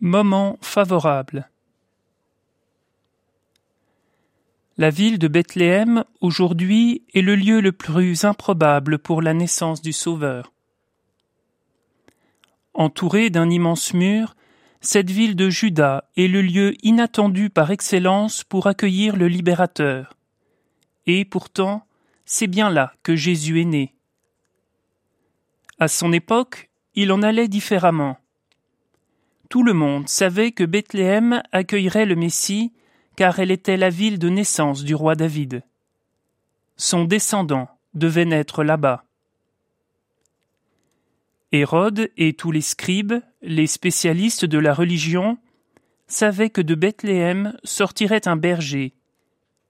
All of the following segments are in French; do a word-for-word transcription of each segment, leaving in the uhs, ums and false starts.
Moment favorable. La ville de Bethléem, aujourd'hui, est le lieu le plus improbable pour la naissance du Sauveur. Entourée d'un immense mur, cette ville de Juda est le lieu inattendu par excellence pour accueillir le Libérateur. Et pourtant, c'est bien là que Jésus est né. À son époque, il en allait différemment. Tout le monde savait que Bethléem accueillerait le Messie, car elle était la ville de naissance du roi David. Son descendant devait naître là-bas. Hérode et tous les scribes, les spécialistes de la religion, savaient que de Bethléem sortirait un berger,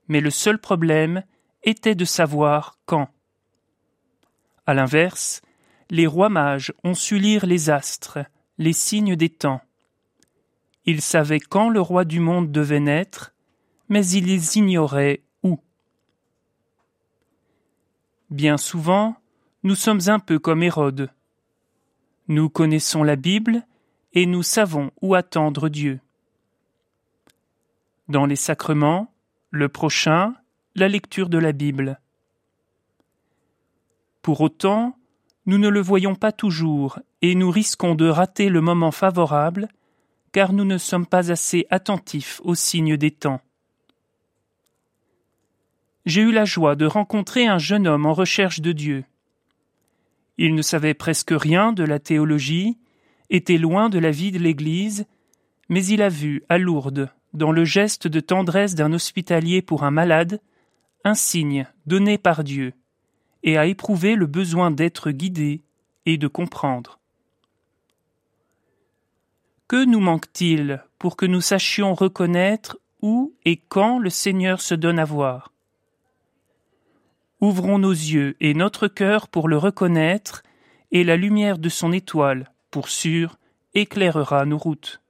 mais le seul problème était de savoir quand. À l'inverse, les rois mages ont su lire les astres, les signes des temps. Ils savaient quand le roi du monde devait naître, mais ils ignoraient où. Bien souvent, nous sommes un peu comme Hérode. Nous connaissons la Bible et nous savons où attendre Dieu. Dans les sacrements, le prochain, la lecture de la Bible. Pour autant, nous ne le voyons pas toujours et nous risquons de rater le moment favorable car nous ne sommes pas assez attentifs aux signes des temps. J'ai eu la joie de rencontrer un jeune homme en recherche de Dieu. Il ne savait presque rien de la théologie, était loin de la vie de l'Église, mais il a vu à Lourdes, dans le geste de tendresse d'un hospitalier pour un malade, un signe donné par Dieu, et a éprouvé le besoin d'être guidé et de comprendre. Que nous manque-t-il pour que nous sachions reconnaître où et quand le Seigneur se donne à voir ? Ouvrons nos yeux et notre cœur pour le reconnaître, et la lumière de son étoile, pour sûr, éclairera nos routes.